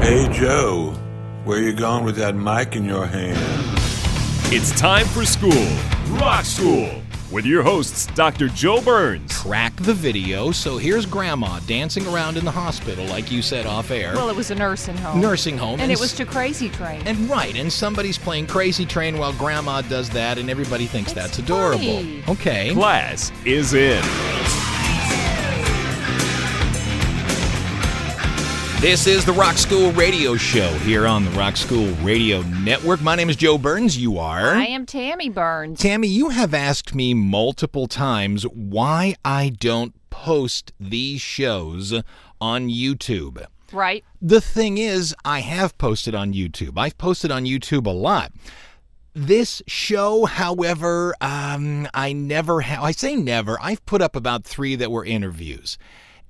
Hey, Joe, where you going with that mic in your hand? It's time for school, Rock School, with your hosts, Dr. Joe Burns. Crack the video. So here's Grandma dancing around in the hospital, like you said off air. Well, it was a nursing home. Nursing home. And it was to Crazy Train. And right, and somebody's playing Crazy Train while Grandma does that, and everybody thinks that's adorable. Funny. Okay. Class is in. This is the Rock School Radio Show here on the Rock School Radio Network. My name is Joe Burns. You are? I am Tammy Burns. Tammy, you have asked me multiple times why I don't post these shows on YouTube. Right. The thing is, I have posted on YouTube. I've posted on YouTube a lot. This show, however, I never have. I say never. I've put up about 3 that were interviews.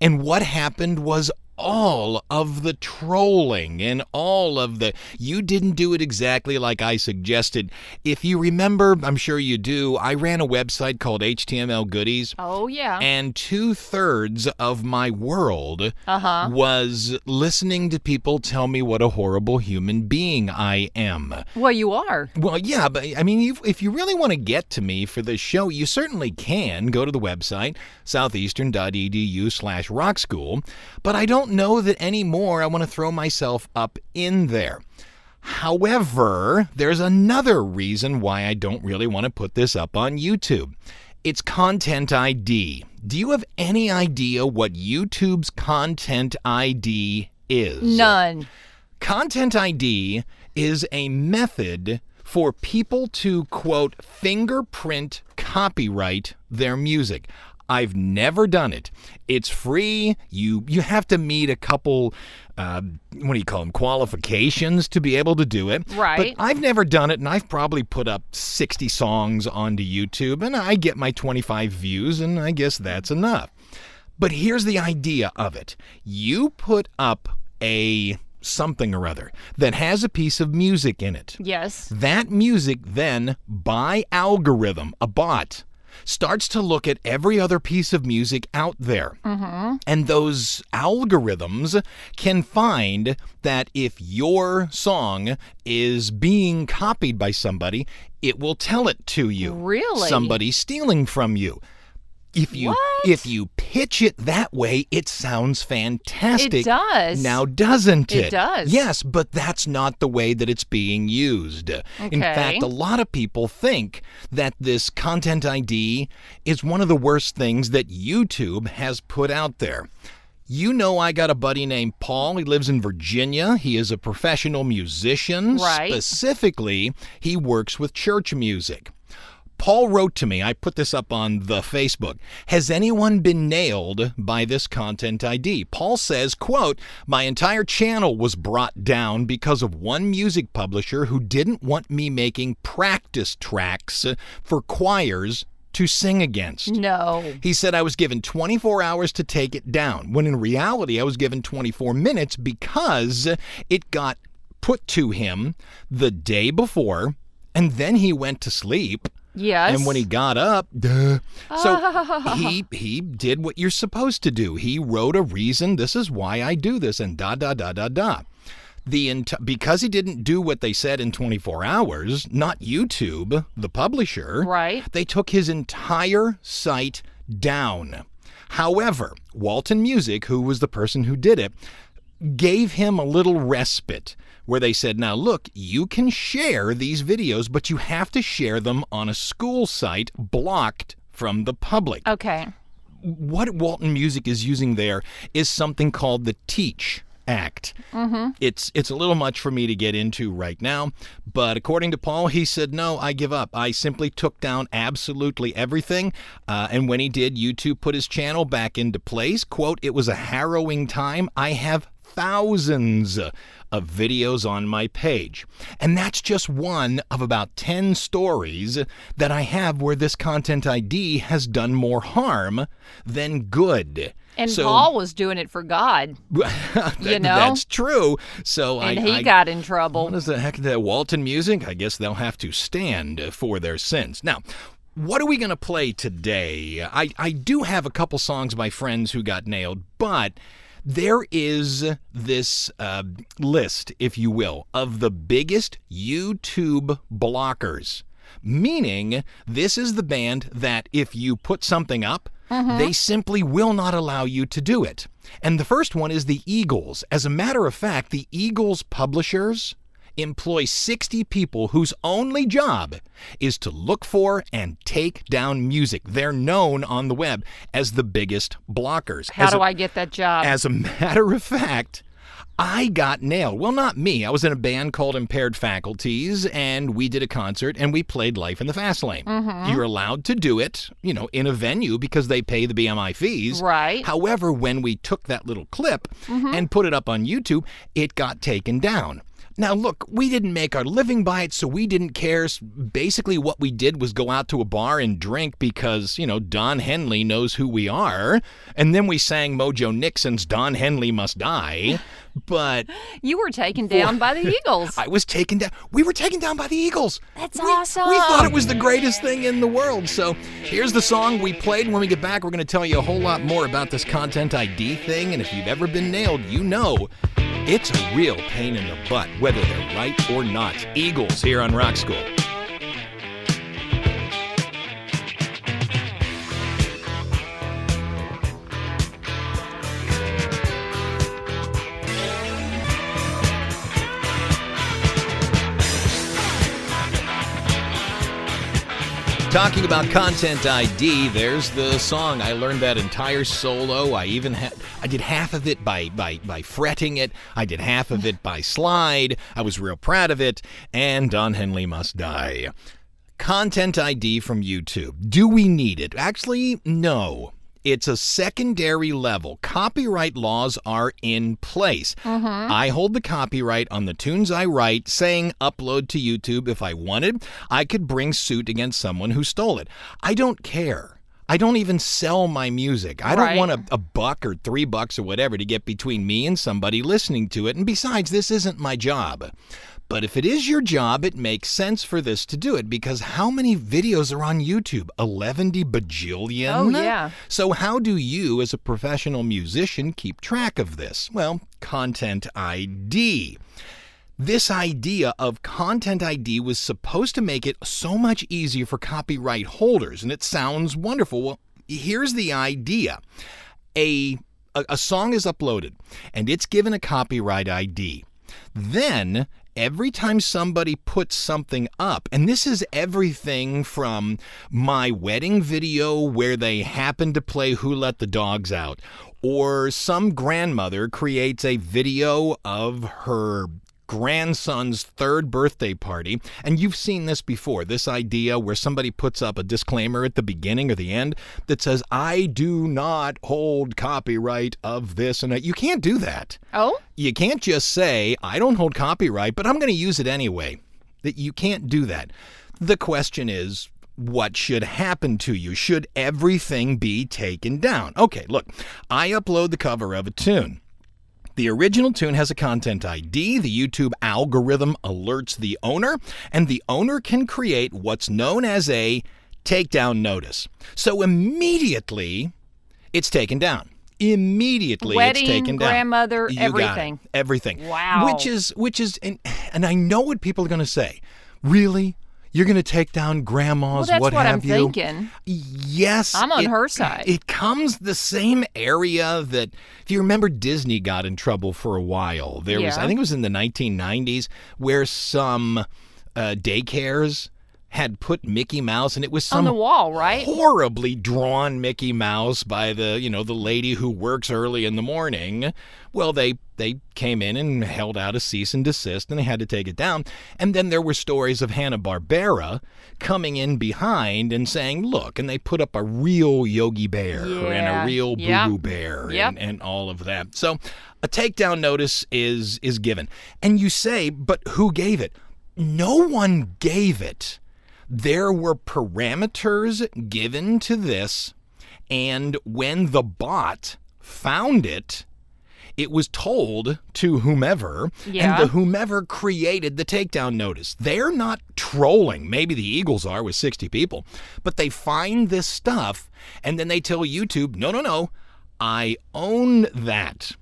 And what happened was all of the trolling and all of the, you didn't do it exactly like I suggested. If you remember, I'm sure you do, I ran a website called HTML Goodies. Oh, yeah. And 2/3 of my world was listening to people tell me what a horrible human being I am. Well, you are. Well, yeah, but I mean, if you really want to get to me for this show, you certainly can go to the website, southeastern.edu/rockschool, but I don't know that anymore. I want to throw myself up in there. However, there's another reason why I don't really want to put this up on YouTube. It's Content ID. Do you have any idea what YouTube's Content ID is? None. Content ID is a method for people to, quote, fingerprint copyright their music. I've never done it. It's free. You have to meet a couple, what do you call them, qualifications to be able to do it. Right. But I've never done it, and I've probably put up 60 songs onto YouTube, and I get my 25 views, and I guess that's enough. But here's the idea of it. You put up a something or other that has a piece of music in it. Yes. That music then, by algorithm, a bot, starts to look at every other piece of music out there. Mm-hmm. And those algorithms can find that if your song is being copied by somebody, it will tell it to you. Really? Somebody stealing from you. If you pitch it that way, it sounds fantastic. It does. Now, doesn't it? It does. Yes, but that's not the way that it's being used. Okay. In fact, a lot of people think that this Content ID is one of the worst things that YouTube has put out there. You know, I got a buddy named Paul. He lives in Virginia. He is a professional musician. Right. Specifically, he works with church music. Paul wrote to me, I put this up on the Facebook, has anyone been nailed by this Content ID? Paul says, quote, my entire channel was brought down because of one music publisher who didn't want me making practice tracks for choirs to sing against. No. He said I was given 24 hours to take it down, when in reality I was given 24 minutes because it got put to him the day before, and then he went to sleep. Yes. And when he got up, so he did what you're supposed to do. He wrote a reason, this is why I do this, and because he didn't do what they said in 24 hours, not YouTube, the publisher, right? They took his entire site down. However, Walton Music, who was the person who did it, gave him a little respite where they said, now look, you can share these videos, but you have to share them on a school site blocked from the public. Okay. What Walton Music is using there is something called the Teach Act. Mm-hmm. It's a little much for me to get into right now, but according to Paul, he said, no, I give up. I simply took down absolutely everything, and when he did, YouTube put his channel back into place. Quote, it was a harrowing time. I have thousands of videos on my page. And that's just one of about 10 stories that I have where this Content ID has done more harm than good. And so, Paul was doing it for God, you know? That's true. So he got in trouble. What is the heck, that Walton Music? I guess they'll have to stand for their sins. Now, what are we going to play today? I do have a couple songs by friends who got nailed, but there is this list, if you will, of the biggest YouTube blockers, meaning this is the band that if you put something up, mm-hmm. they simply will not allow you to do it. And the first one is the Eagles. As a matter of fact, the Eagles publishers employ 60 people whose only job is to look for and take down music. They're known on the web as the biggest blockers. How do I get that job? As a matter of fact, I got nailed. Well, not me. I was in a band called Impaired Faculties, and we did a concert, and we played Life in the Fast Lane. Mm-hmm. You're allowed to do it, you know, in a venue because they pay the BMI fees. Right. However, when we took that little clip mm-hmm. and put it up on YouTube, it got taken down. Now, look, we didn't make our living by it, so we didn't care. Basically, what we did was go out to a bar and drink because, you know, Don Henley knows who we are. And then we sang Mojo Nixon's Don Henley Must Die. But you were taken down by the Eagles. I was taken down. We were taken down by the Eagles. That's awesome. We thought it was the greatest thing in the world. So here's the song we played. And when we get back, we're going to tell you a whole lot more about this Content ID thing. And if you've ever been nailed, you know it's a real pain in the butt, whether they're right or not. Eagles here on Rock School. Talking about Content ID, there's the song. I learned that entire solo. I did half of it by fretting it. I did half of it by slide. I was real proud of it. And Don Henley Must Die. Content ID from YouTube. Do we need it? Actually, no. It's a secondary level. Copyright laws are in place. Mm-hmm. I hold the copyright on the tunes I write, saying upload to YouTube if I wanted. I could bring suit against someone who stole it. I don't care. I don't even sell my music. I don't want a buck or $3 or whatever to get between me and somebody listening to it. And besides, this isn't my job. But if it is your job, it makes sense for this to do it because how many videos are on YouTube? 11 bajillion? Oh, yeah. So how do you, as a professional musician, keep track of this? Well, Content ID. This idea of Content ID was supposed to make it so much easier for copyright holders, and it sounds wonderful. Well, here's the idea. A song is uploaded, and it's given a copyright ID. Then every time somebody puts something up, and this is everything from my wedding video where they happen to play Who Let the Dogs Out, or some grandmother creates a video of her grandson's third birthday party, and you've seen this before, this idea where somebody puts up a disclaimer at the beginning or the end that says, I do not hold copyright of this, and you can't do that. Oh? You can't just say, I don't hold copyright, but I'm going to use it anyway. That you can't do that. The question is, what should happen to you? Should everything be taken down? Okay, look, I upload the cover of a tune. The original tune has a Content ID, the YouTube algorithm alerts the owner, and the owner can create what's known as a takedown notice. So immediately, it's taken down. Wedding, it's taken down. Grandmother, you everything. Got everything. Wow. Which is, and I know what people are going to say. Really? You're going to take down grandma's what have you? Well, that's what I'm thinking. Yes. I'm on her side. It comes the same area that, if you remember, Disney got in trouble for a while. There was, I think it was in the 1990s, where some daycares had put Mickey Mouse, and it was some on the wall, right? Horribly drawn Mickey Mouse by the, you know, the lady who works early in the morning. Well, they came in and held out a cease and desist, and they had to take it down. And then there were stories of Hanna-Barbera coming in behind and saying, look, and they put up a real Yogi Bear and a real Boo Boo Bear and all of that. So a takedown notice is given. And you say, but who gave it? No one gave it. There were parameters given to this, and when the bot found it, it was told to whomever, and the whomever created the takedown notice. They're not trolling. Maybe the Eagles are with 60 people, but they find this stuff, and then they tell YouTube, no, I own that.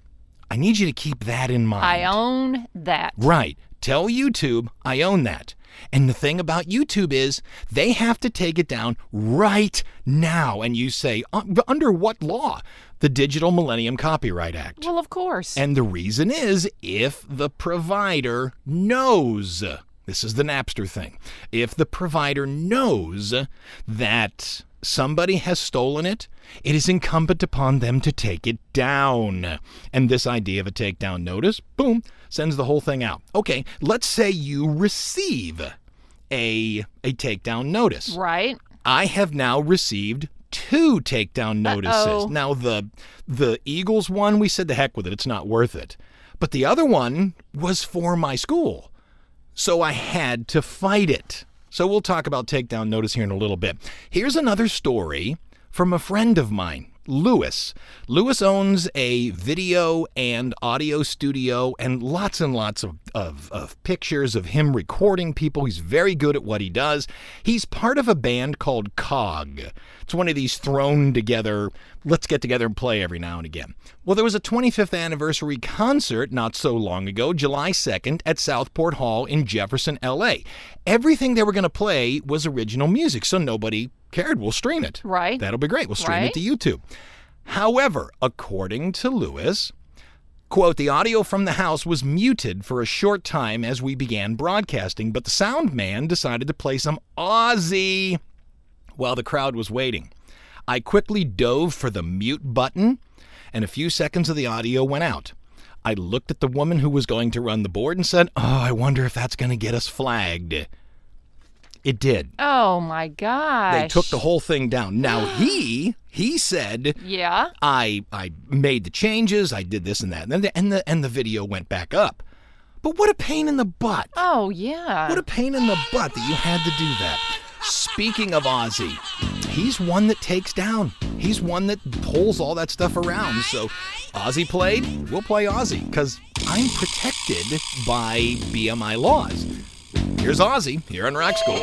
I need you to keep that in mind. I own that. Right. Tell YouTube, I own that. And the thing about YouTube is they have to take it down right now. And you say, under what law? The Digital Millennium Copyright Act. Well, of course. And the reason is if the provider knows, this is the Napster thing, if the provider knows that somebody has stolen it, it is incumbent upon them to take it down. And this idea of a takedown notice, boom, sends the whole thing out. Okay, let's say you receive a takedown notice. Right. I have now received two takedown notices. Uh-oh. Now, the Eagles one, we said the heck with it. It's not worth it. But the other one was for my school, so I had to fight it. So we'll talk about takedown notice here in a little bit. Here's another story from a friend of mine, Lewis. Lewis owns a video and audio studio and lots of pictures of him recording people. He's very good at what he does. He's part of a band called Cog. It's one of these thrown together, let's get together and play every now and again. Well, there was a 25th anniversary concert not so long ago, July 2nd, at Southport Hall in Jefferson, LA. Everything they were going to play was original music, so nobody cared. We'll stream it. Right. That'll be great. We'll stream it to YouTube. However, according to Lewis, quote, the audio from the house was muted for a short time as we began broadcasting, but the sound man decided to play some Ozzy while the crowd was waiting. I quickly dove for the mute button, and a few seconds of the audio went out. I looked at the woman who was going to run the board and said, oh, I wonder if that's going to get us flagged. It did. Oh, my gosh. They took the whole thing down. Now, he said, yeah, I made the changes, I did this and that, and the video went back up. But what a pain in the butt. Oh, yeah. What a pain in the butt that you had to do that. Speaking of Ozzy, he's one that takes down. He's one that pulls all that stuff around. So Ozzy played, we'll play Ozzy, because I'm protected by BMI laws. Here's Ozzy here on Rock School.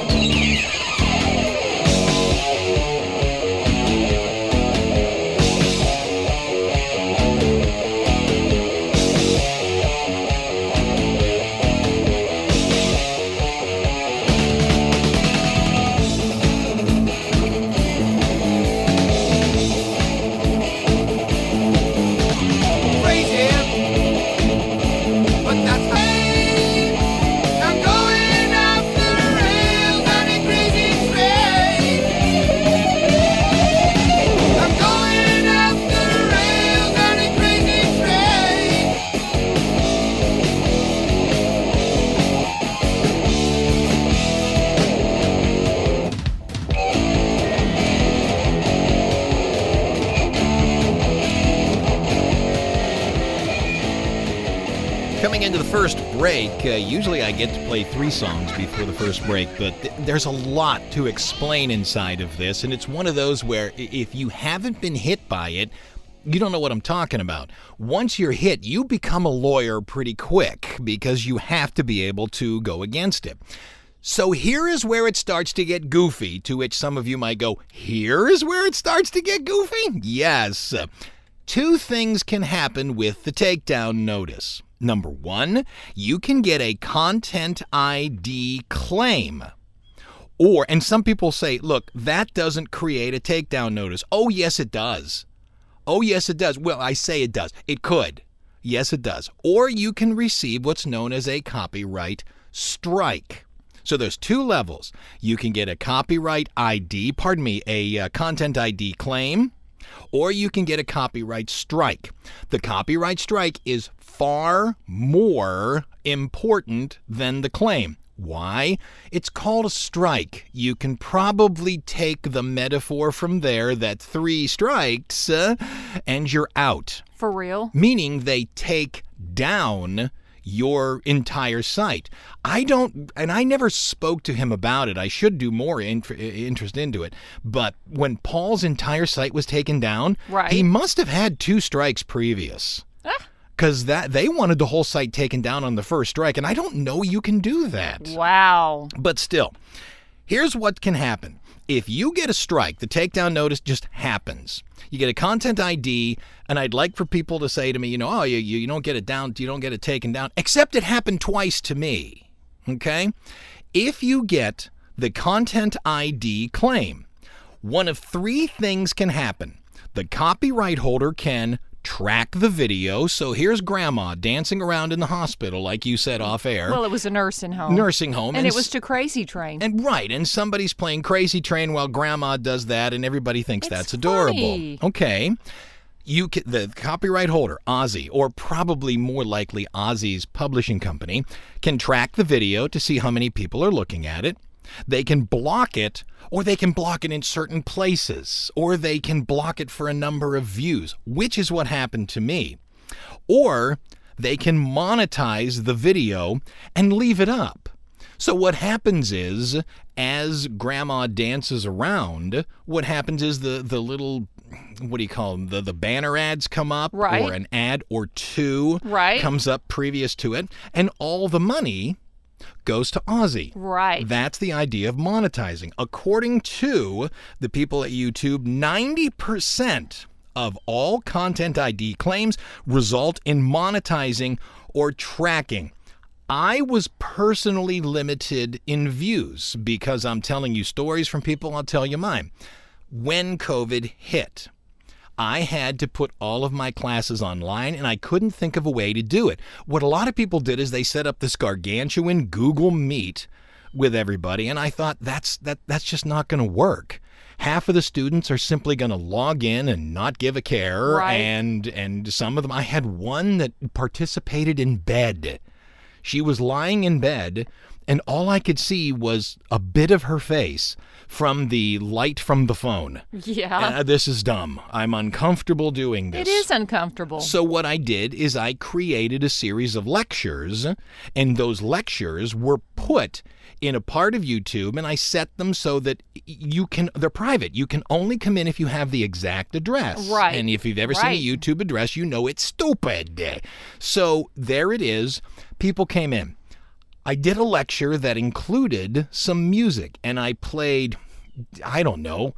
Into the first break, usually I get to play three songs before the first break, but there's a lot to explain inside of this, and it's one of those where if you haven't been hit by it, you don't know what I'm talking about. Once you're hit, you become a lawyer pretty quick because you have to be able to go against it. So here is where it starts to get goofy, to which some of you might go, here is where it starts to get goofy? Yes. Two things can happen with the takedown notice. Number one, you can get a content ID claim. And some people say, look, that doesn't create a takedown notice. Oh, yes, it does. Oh, yes, it does. Well, I say it does. It could. Yes, it does. Or you can receive what's known as a copyright strike. So there's two levels. You can get a content ID claim, or you can get a copyright strike. The copyright strike is far more important than the claim. Why? It's called a strike. You can probably take the metaphor from there that 3 strikes and you're out. For real? Meaning they take down your entire site. I never spoke to him about it. I should do more interest into it. But when Paul's entire site was taken down, right, he must have had 2 strikes previous. Ah. Because they wanted the whole site taken down on the first strike, and I don't know you can do that. Wow. But still, here's what can happen. If you get a strike, the takedown notice just happens. You get a content ID, and I'd like for people to say to me, you don't get it down, you don't get it taken down, except it happened twice to me, okay? If you get the content ID claim, one of 3 things can happen. The copyright holder can track the video. So here's grandma dancing around in the hospital, like you said off air. Well, it was a nursing home. And it was to Crazy Train. And right. And somebody's playing Crazy Train while grandma does that. And everybody thinks that's adorable. Funny. Okay. The copyright holder, Ozzy, or probably more likely Ozzy's publishing company, can track the video to see how many people are looking at it. They can block it, or they can block it in certain places, or they can block it for a number of views, which is what happened to me. Or they can monetize the video and leave it up. So what happens is, as grandma dances around, what happens is the little, what do you call them, the banner ads come up, right, or an ad or two, right, comes up previous to it, and all the money goes to Ozzy. Right. That's the idea of monetizing. According to the people at YouTube, 90% of all content ID claims result in monetizing or tracking. I was personally limited in views because I'm telling you stories from people. I'll tell you mine. When COVID hit, I had to put all of my classes online, and I couldn't think of a way to do it. What a lot of people did is they set up this gargantuan Google Meet with everybody, and I thought that's just not going to work. Half of the students are simply going to log in and not give a care, right, and some of them. I had one that participated in bed. She was lying in bed, and all I could see was a bit of her face from the light from the phone. Yeah. This is dumb. I'm uncomfortable doing this. It is uncomfortable. So what I did is I created a series of lectures, and those lectures were put in a part of YouTube, and I set them so that they're private. You can only come in if you have the exact address. Right. And if you've ever seen a YouTube address, you know it's stupid. So there it is. People came in. I did a lecture that included some music, and I played, 12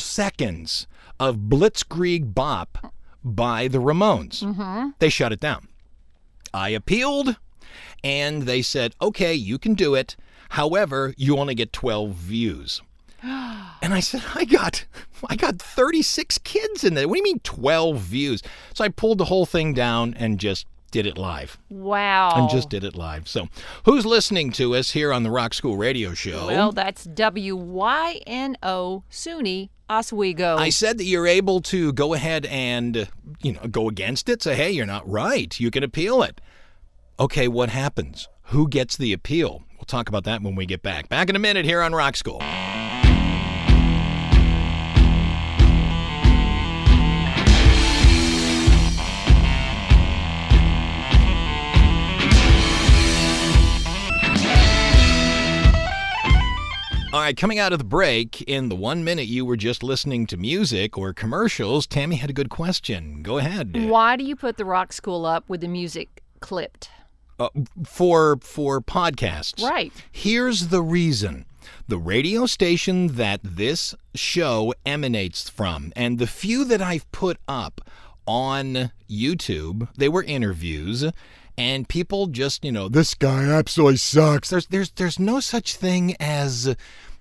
seconds of Blitzkrieg Bop by the Ramones. Mm-hmm. They shut it down. I appealed, and they said, okay, you can do it. However, you only get 12 views. And I said, I got 36 kids in there. What do you mean 12 views? So I pulled the whole thing down and just did it live. Wow. And just did it live. So who's listening to us here on the Rock School Radio Show? Well, that's WYNO SUNY Oswego. I said that you're able to go ahead and, go against it. Say, hey, you're not right. You can appeal it. Okay, what happens? Who gets the appeal? We'll talk about that when we get back. Back in a minute here on Rock School. All right, coming out of the break, in the 1 minute you were just listening to music or commercials, Tammy had a good question. Go ahead. Why do you put the Rock School up with the music clipped? For podcasts. Right. Here's the reason. The radio station that this show emanates from, and the few that I've put up on YouTube, they were interviews. And people just, this guy absolutely sucks. There's no such thing as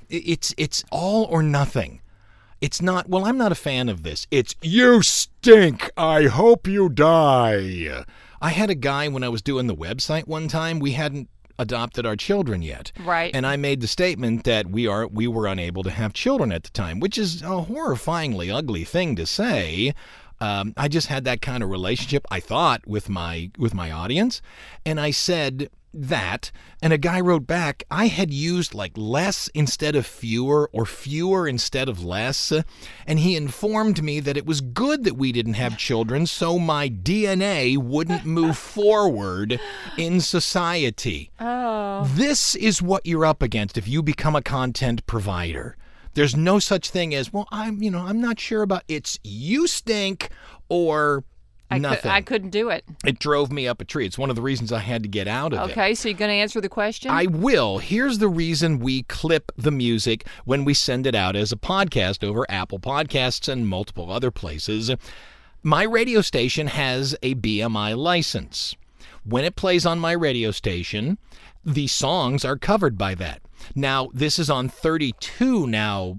it's all or nothing. It's not, well, I'm not a fan of this. It's, you stink. I hope you die. I had a guy when I was doing the website one time. We hadn't adopted our children yet. Right. And I made the statement that we were unable to have children at the time, which is a horrifyingly ugly thing to say. I just had that kind of relationship, I thought, with my audience. And I said that, and a guy wrote back, I had used like less instead of fewer or fewer instead of less. And he informed me that it was good that we didn't have children so my DNA wouldn't move forward in society. Oh. This is what you're up against if you become a content provider. There's no such thing as, well, I'm not sure about it's you stink or nothing. I couldn't do it. It drove me up a tree. It's one of the reasons I had to get out of it. Okay, so you're going to answer the question? I will. Here's the reason we clip the music when we send it out as a podcast over Apple Podcasts and multiple other places. My radio station has a BMI license. When it plays on my radio station, the songs are covered by that. Now, this is on 32 now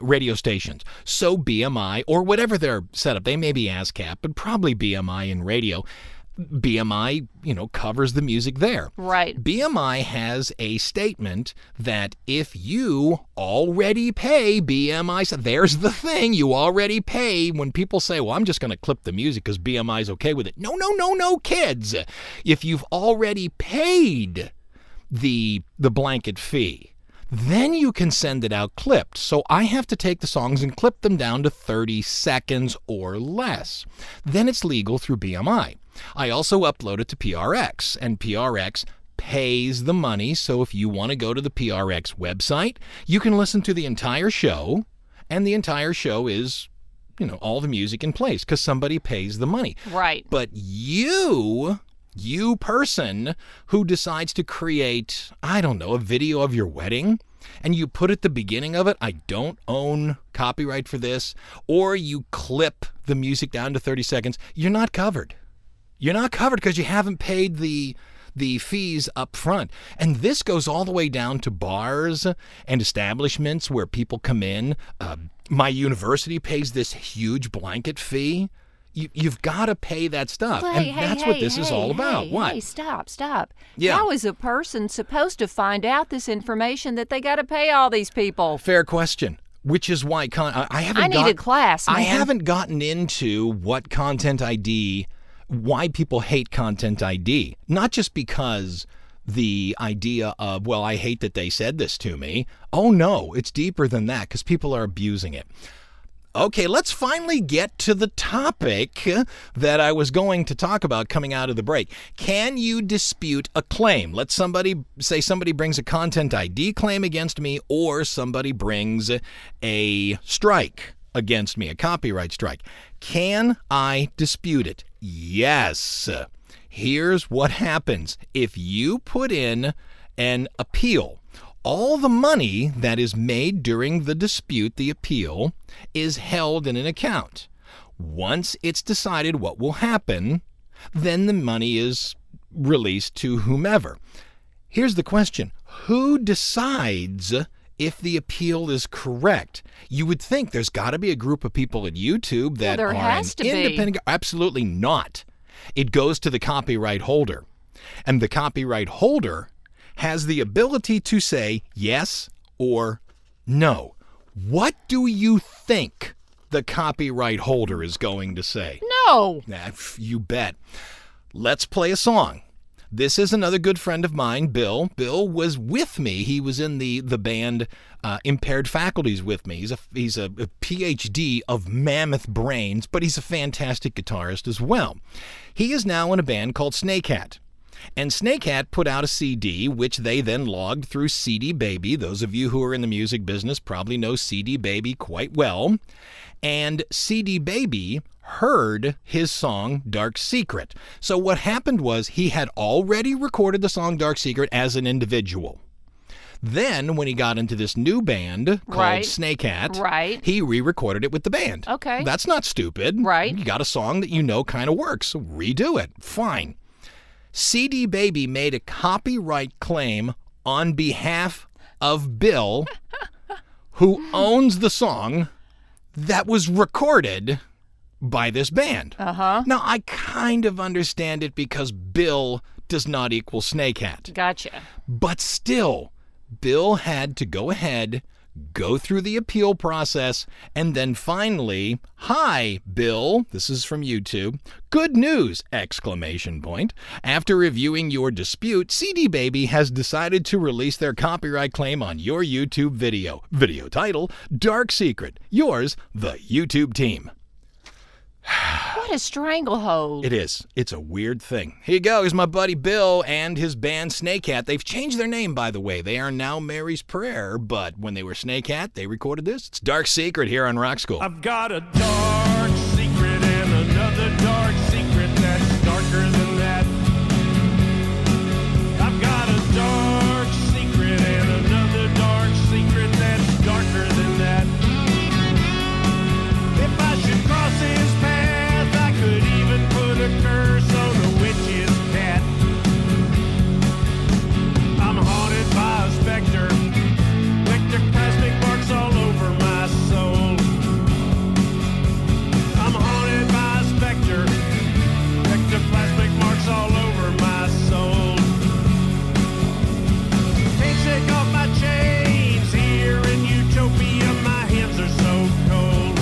radio stations. So BMI, or whatever their setup, they may be ASCAP, but probably BMI in radio. BMI, covers the music there. Right. BMI has a statement that if you already pay BMI, so there's the thing you already pay. When people say, well, I'm just going to clip the music because BMI is okay with it. No, kids. If you've already paid the blanket fee, then you can send it out clipped. So I have to take the songs and clip them down to 30 seconds or less. Then it's legal through BMI. I also upload it to PRX, and PRX pays the money. So if you want to go to the PRX website, you can listen to the entire show, and the entire show is, all the music in place because somebody pays the money. Right. But you person who decides to create, a video of your wedding, and you put at the beginning of it, I don't own copyright for this, or you clip the music down to 30 seconds, you're not covered. You're not covered because you haven't paid the fees up front. And this goes all the way down to bars and establishments where people come in. My university pays this huge blanket fee. You've got to pay that stuff. That's what this is all about. What? Hey, stop. Yeah. How is a person supposed to find out this information that they got to pay all these people? Fair question. Which is why I need a class, man. I haven't gotten into what Content ID why people hate Content ID, not just because the idea of, well, I hate that they said this to me. Oh, no, it's deeper than that because people are abusing it. Okay, let's finally get to the topic that I was going to talk about coming out of the break. Can you dispute a claim? Let's somebody brings a Content ID claim against me, or somebody brings a strike against me, a copyright strike. Can I dispute it? Yes. Here's what happens. If you put in an appeal, all the money that is made during the dispute, the appeal, is held in an account. Once it's decided what will happen, then the money is released to whomever. Here's the question. Who decides if the appeal is correct? You would think there's got to be a group of people at YouTube that are independent. Absolutely not. It goes to the copyright holder. And the copyright holder has the ability to say yes or no. What do you think the copyright holder is going to say? No. You bet. Let's play a song. This is another good friend of mine, Bill. Bill was with me. He was in the band Impaired Faculties with me. He's a PhD of mammoth brains, but he's a fantastic guitarist as well. He is now in a band called Snake Hat. And Snake Hat put out a CD, which they then logged through CD Baby. Those of you who are in the music business probably know CD Baby quite well. And CD Baby heard his song, Dark Secret. So what happened was he had already recorded the song Dark Secret as an individual. Then when he got into this new band called Snake Hat, he re-recorded it with the band. Okay. That's not stupid. Right. You got a song that kind of works. So redo it. Fine. CD Baby made a copyright claim on behalf of Bill, who owns the song that was recorded by this band. Uh-huh. Now, I kind of understand it because Bill does not equal Snake Hat. Gotcha. But still, Bill had to go ahead, go through the appeal process, and then finally, "Hi, Bill," this is from YouTube, "good news, exclamation point. After reviewing your dispute, CD Baby has decided to release their copyright claim on your YouTube video. Video title, Dark Secret. Yours, the YouTube team." What a stranglehold. It is. It's a weird thing. Here you go. Here's my buddy Bill and his band Snake Hat. They've changed their name, by the way. They are now Mary's Prayer, but when they were Snake Hat, they recorded this. It's Dark Secret here on Rock School. I've got a dark secret and another dark secret that's darker than that. I've got a dark secret and another dark secret that's darker than that. If I should cross his path, I could even put a curse on a witch's cat. I'm haunted by a specter. Ectoplasmic marks all over my soul. I'm haunted by a specter. Ectoplasmic marks all over my soul. Can't shake off my chains here in Utopia. My hands are so cold.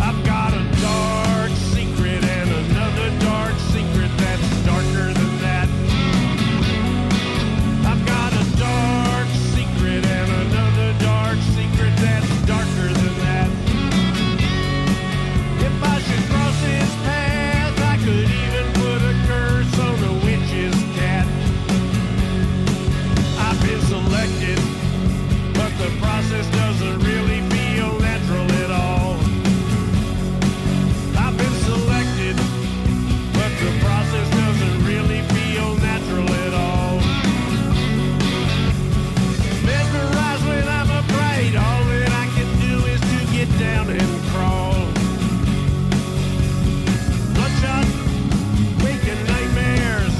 I've got a dark secret and another dark secret that's darker than that. I've got a dark secret and another dark secret that's darker than that. If I should cross his path, I could even put a curse on a witch's cat. I've been selected, but the process doesn't really feel natural at all. I've been selected, but the process doesn't really feel natural at all. Mesmerized when I'm upright, all that I can do is to get down and crawl. Bloodshot, waking nightmares,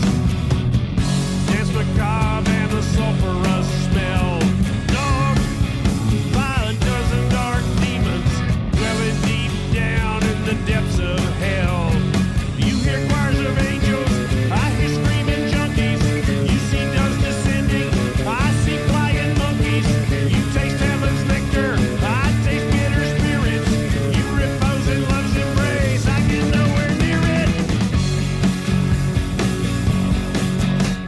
dance macabre and a sulfurous smell. Dogged by a dozen dark demons, dwelling deep down in the depths of hell. You hear choirs of angels, I hear screaming junkies. You see dust descending, I see flying monkeys. You taste heaven's nectar, I taste bitter spirits. You repose in love's embrace, I get nowhere near it.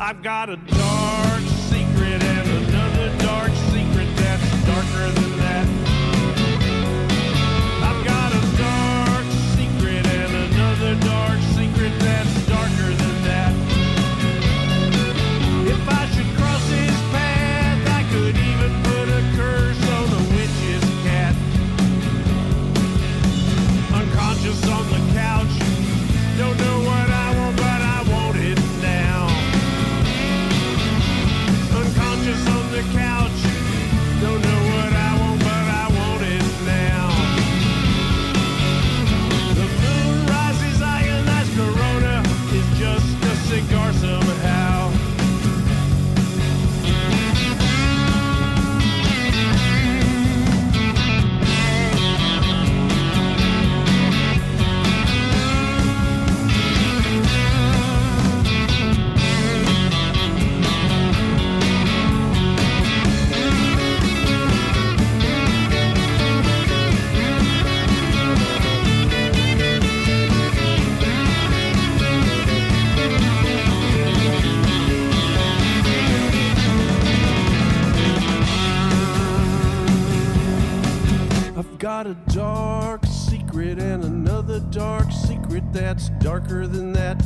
I've got a dark secret and another dark secret that's darker than that. I've got a dark secret and another dark secret that's darker than that. If I should cross his path, I could even put a curse on a witch's cat. Unconscious on the couch, don't know what I want, but I want it now. Unconscious on the couch, don't know what I want, but I want it now. The moon rises, ionized corona is just a cigar somehow. Got a dark secret and another dark secret that's darker than that.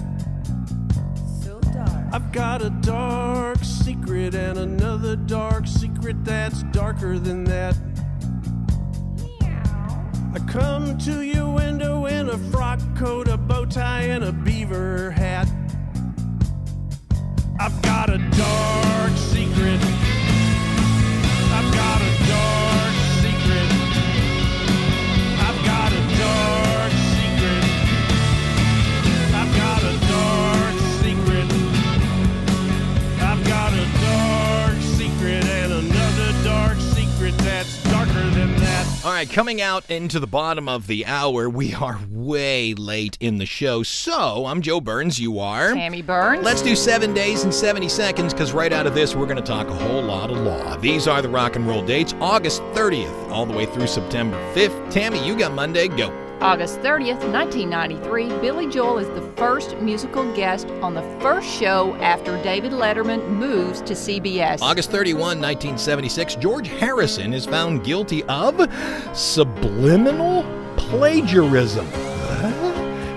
So dark. I've got a dark secret and another dark secret that's darker than that. Meow. I come to your window in a frock coat, a bow tie, and a beaver hat. I've got a dark secret. I've got a dark secret. Dark secret. I've got a dark secret. I've got a dark secret and another dark secret that's darker than that. All right, Coming out into the bottom of the hour, we are way late in the show. So, I'm Joe Burns, you are? Tammy Burns. Let's do 7 days and 70 seconds, because right out of this, we're going to talk a whole lot of law. These are the rock and roll dates, August 30th, all the way through September 5th. Tammy, you got Monday, go. August 30th, 1993, Billy Joel is the first musical guest on the first show after David Letterman moves to CBS. August 31, 1976, George Harrison is found guilty of subliminal plagiarism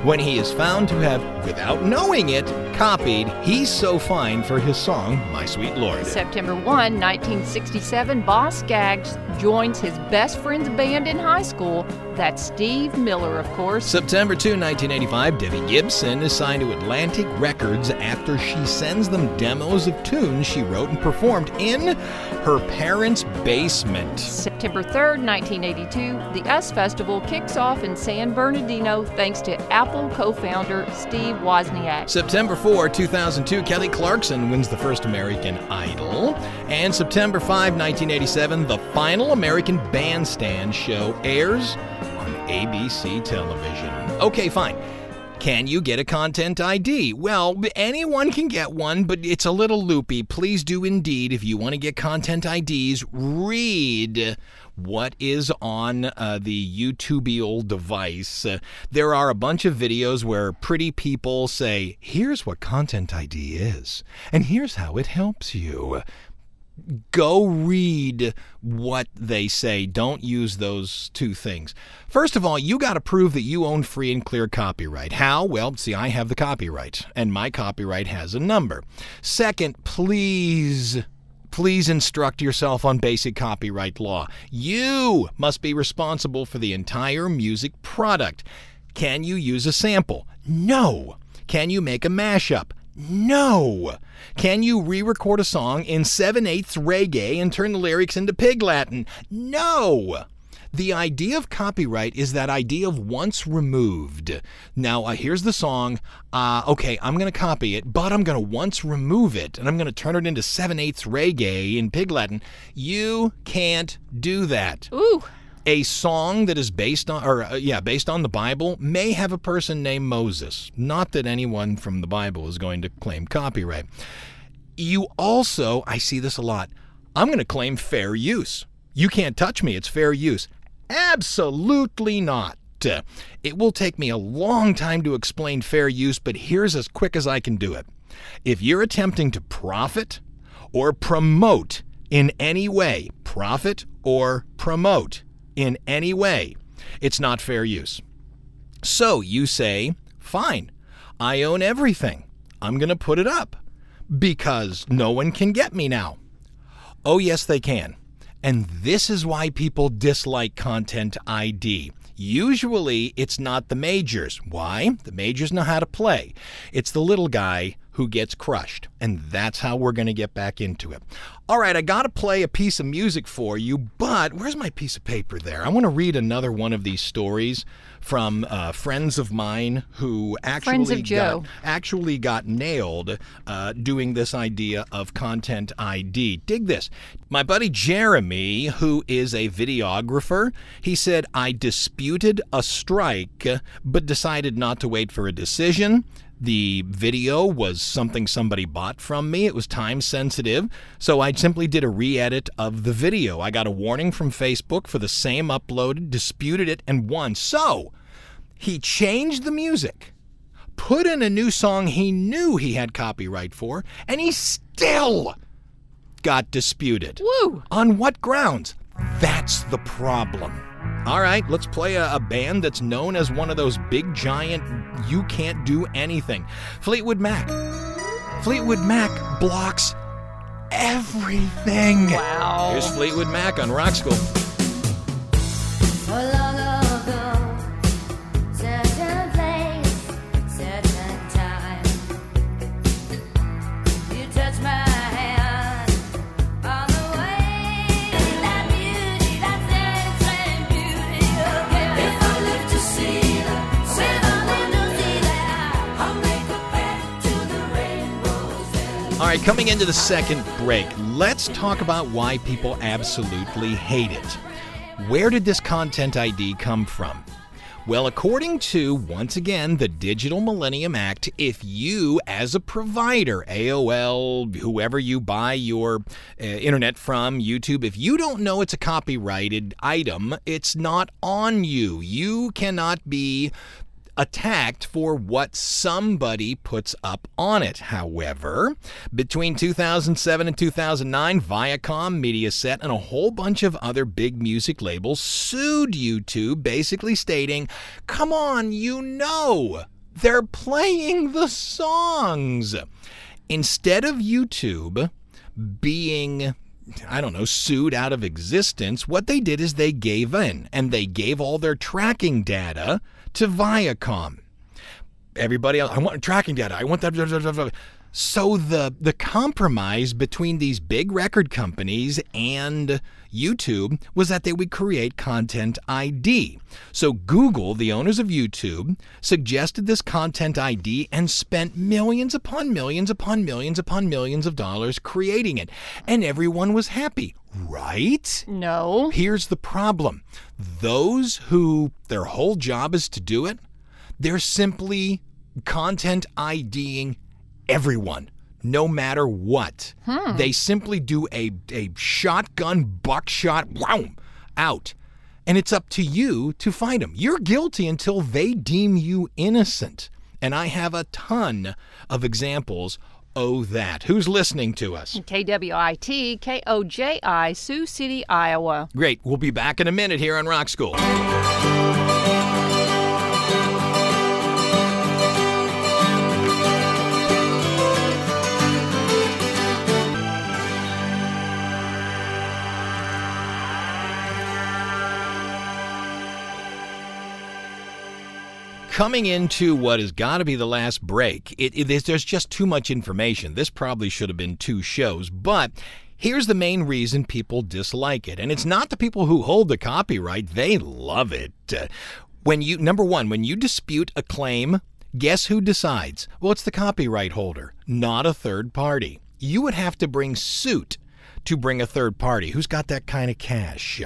when he is found to have, without knowing it, copied He's So Fine for his song, My Sweet Lord. September 1, 1967, Boss Skaggs joins his best friend's band in high school. That's Steve Miller, of course. September 2, 1985, Debbie Gibson is signed to Atlantic Records after she sends them demos of tunes she wrote and performed in her parents' basement. September 3, 1982, the US Festival kicks off in San Bernardino thanks to Apple co-founder Steve Wozniak. September 4, 2002, Kelly Clarkson wins the first American Idol. And September 5, 1987, the final American Bandstand show airs on ABC television. Okay, fine. Can you get a Content ID? Well, anyone can get one, but it's a little loopy. Please do indeed, if you want to get Content IDs, read what is on the YouTube old device. There are a bunch of videos where pretty people say, here's what Content ID is, and here's how it helps you. Go read what they say. Don't use those two things. First of all, you got to prove that you own free and clear copyright. How? Well, see, I have the copyright, and my copyright has a number. Second, please instruct yourself on basic copyright law. You must be responsible for the entire music product. Can you use a sample? No. Can you make a mashup? No. Can you re-record a song in 7/8 reggae and turn the lyrics into Pig Latin? No. The idea of copyright is that idea of once removed. Now, here's the song. Okay, I'm going to copy it, but I'm going to once remove it, and I'm going to turn it into 7/8 reggae in Pig Latin. You can't do that. Ooh. A song that is based on the Bible may have a person named Moses. Not that anyone from the Bible is going to claim copyright. You also, I see this a lot, I'm going to claim fair use. You can't touch me, it's fair use. Absolutely not. It will take me a long time to explain fair use, but here's as quick as I can do it. If you're attempting to profit or promote in any way, it's not fair use. So you say, fine, I own everything. I'm going to put it up because no one can get me now. Oh, yes, they can. And this is why people dislike Content ID. Usually it's not the majors. Why? The majors know how to play. It's the little guy who gets crushed. And that's how we're going to get back into it. All right, I got to play a piece of music for you, but where's my piece of paper there? I want to read another one of these stories from friends of mine who actually got nailed doing this idea of Content ID. Dig this. My buddy Jeremy, who is a videographer, he said, I disputed a strike, but decided not to wait for a decision. The video was something somebody bought from me. It was time sensitive, so I simply did a re-edit of the video. I got a warning from Facebook for the same upload, disputed it, and won. So he changed the music, put in a new song he knew he had copyright for, and he still got disputed. Woo! On what grounds? That's the problem. All right, let's play a band that's known as one of those big giant you can't do anything. Fleetwood Mac. Fleetwood Mac blocks everything. Wow. Here's Fleetwood Mac on Rock School. Hello. All right, coming into the second break, let's talk about why people absolutely hate it. Where did this Content ID come from? Well, according to, once again, the Digital Millennium Act, if you, as a provider, AOL, whoever you buy your internet from, YouTube, if you don't know it's a copyrighted item, it's not on you. You cannot be attacked for what somebody puts up on it. However, between 2007 and 2009, Viacom, Mediaset, and a whole bunch of other big music labels sued YouTube, basically stating, come on, you know, they're playing the songs. Instead of YouTube being, I don't know, sued out of existence, what they did is they gave in, and they gave all their tracking data to Viacom. Everybody else, I want tracking data. I want that. Blah, blah, blah, blah. So the compromise between these big record companies and YouTube was that they would create Content ID. So Google, the owners of YouTube, suggested this Content ID and spent millions upon millions upon millions upon millions of dollars creating it. And everyone was happy, right? No. Here's the problem. Those who their whole job is to do it, they're simply Content IDing everyone, no matter what. They simply do a shotgun, buckshot, wow, out. And it's up to you to find them. You're guilty until they deem you innocent. And I have a ton of examples. Oh, that. Who's listening to us? KWIT, KOJI, Sioux City, Iowa. Great. We'll be back in a minute here on Rock School. Coming into what has got to be the last break, there's just too much information. This probably should have been two shows, but here's the main reason people dislike it. And it's not the people who hold the copyright. They love it. When you dispute a claim, guess who decides? Well, it's the copyright holder, not a third party. You would have to bring suit to bring a third party. Who's got that kind of cash?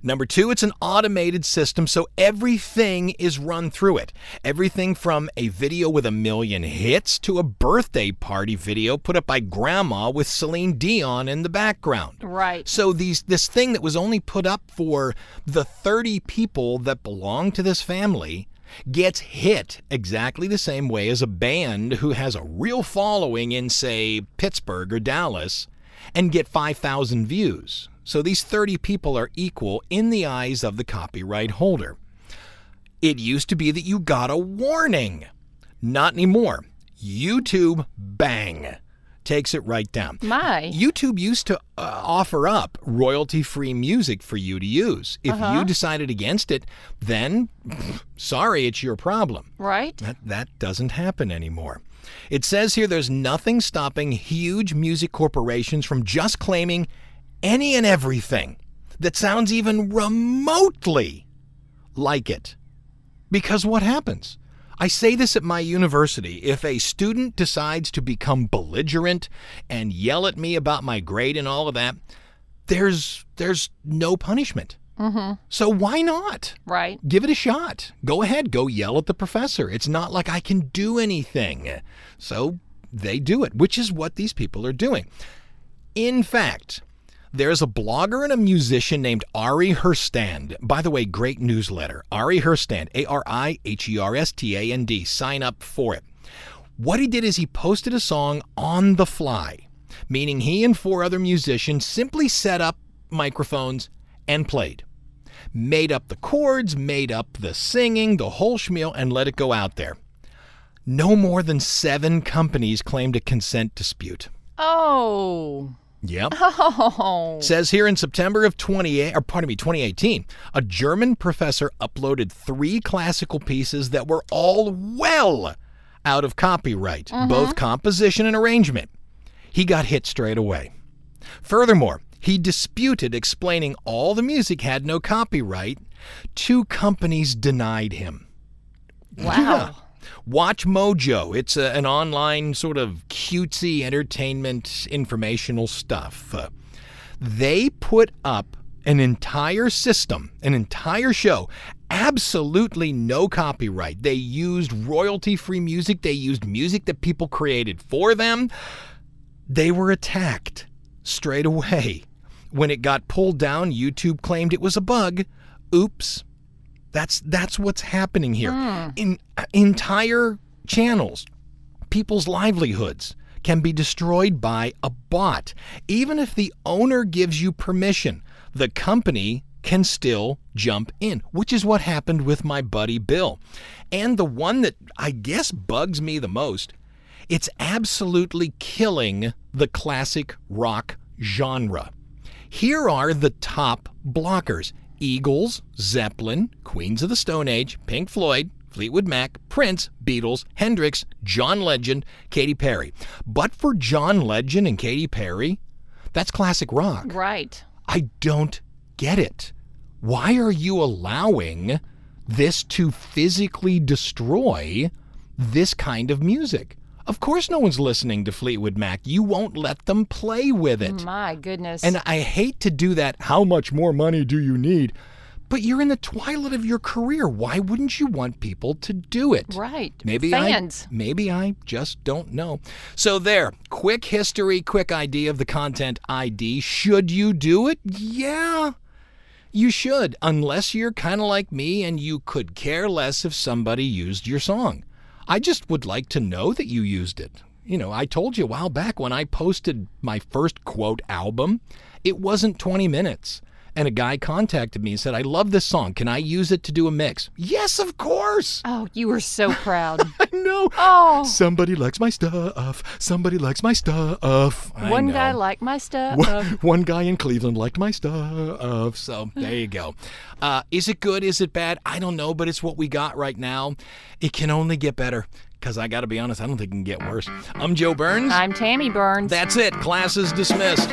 Number two, it's an automated system, so everything is run through it. Everything from a video with 1 million hits to a birthday party video put up by Grandma with Celine Dion in the background. Right. So this thing that was only put up for the 30 people that belong to this family gets hit exactly the same way as a band who has a real following in, say, Pittsburgh or Dallas, and get 5,000 views. So these 30 people are equal in the eyes of the copyright holder. It used to be that you got a warning. Not anymore. YouTube, bang, takes it right down. My. YouTube used to offer up royalty-free music for you to use. If you decided against it, then, sorry, it's your problem. Right. That doesn't happen anymore. It says here there's nothing stopping huge music corporations from just claiming any and everything that sounds even remotely like it. Because what happens? I say this at my university. If a student decides to become belligerent and yell at me about my grade and all of that, there's no punishment. Mm-hmm. So why not? Right. Give it a shot. Go ahead. Go yell at the professor. It's not like I can do anything. So they do it, which is what these people are doing. In fact, there's a blogger and a musician named Ari Herstand. By the way, great newsletter. Ari Herstand, A-R-I-H-E-R-S-T-A-N-D. Sign up for it. What he did is he posted a song on the fly, meaning he and 4 other musicians simply set up microphones and played. Made up the chords, made up the singing, the whole schmeal, and let it go out there. No more than 7 companies claimed a consent dispute. Oh. Yep. Oh. It says here in September of 2018, a German professor uploaded 3 classical pieces that were all well out of copyright, both composition and arrangement. He got hit straight away. Furthermore, he disputed, explaining all the music had no copyright. 2 companies denied him. Wow. Yeah. Watch Mojo. It's an online sort of cutesy entertainment informational stuff. They put up an entire system, an entire show, absolutely no copyright. They used royalty-free music. They used music that people created for them. They were attacked straight away. When it got pulled down, YouTube claimed it was a bug. Oops. That's what's happening here. In entire channels, people's livelihoods can be destroyed by a bot. Even if the owner gives you permission, the company can still jump in, which is what happened with my buddy Bill. And the one that I guess bugs me the most, it's absolutely killing the classic rock genre. Here are the top blockers: Eagles, Zeppelin, Queens of the Stone Age, Pink Floyd, Fleetwood Mac, Prince, Beatles, Hendrix, John Legend, Katy Perry. But for John Legend and Katy Perry, that's classic rock. Right. I don't get it. Why are you allowing this to physically destroy this kind of music? Of course no one's listening to Fleetwood Mac. You won't let them play with it. My goodness. And I hate to do that. How much more money do you need? But you're in the twilight of your career. Why wouldn't you want people to do it? Right. Maybe I just don't know. So there, quick history, quick idea of the Content ID. Should you do it? Yeah, you should, unless you're kind of like me and you could care less if somebody used your song. I just would like to know that you used it. You know, I told you a while back when I posted my first, quote, album, it wasn't 20 minutes. And a guy contacted me and said, I love this song. Can I use it to do a mix? Yes, of course. Oh, you were so proud. I know. Oh. Somebody likes my stuff. Somebody likes my stuff. One guy liked my stuff. One guy in Cleveland liked my stuff. So there you go. Is it good? Is it bad? I don't know, but it's what we got right now. It can only get better. Because I got to be honest, I don't think it can get worse. I'm Joe Burns. I'm Tammy Burns. That's it. Class is dismissed.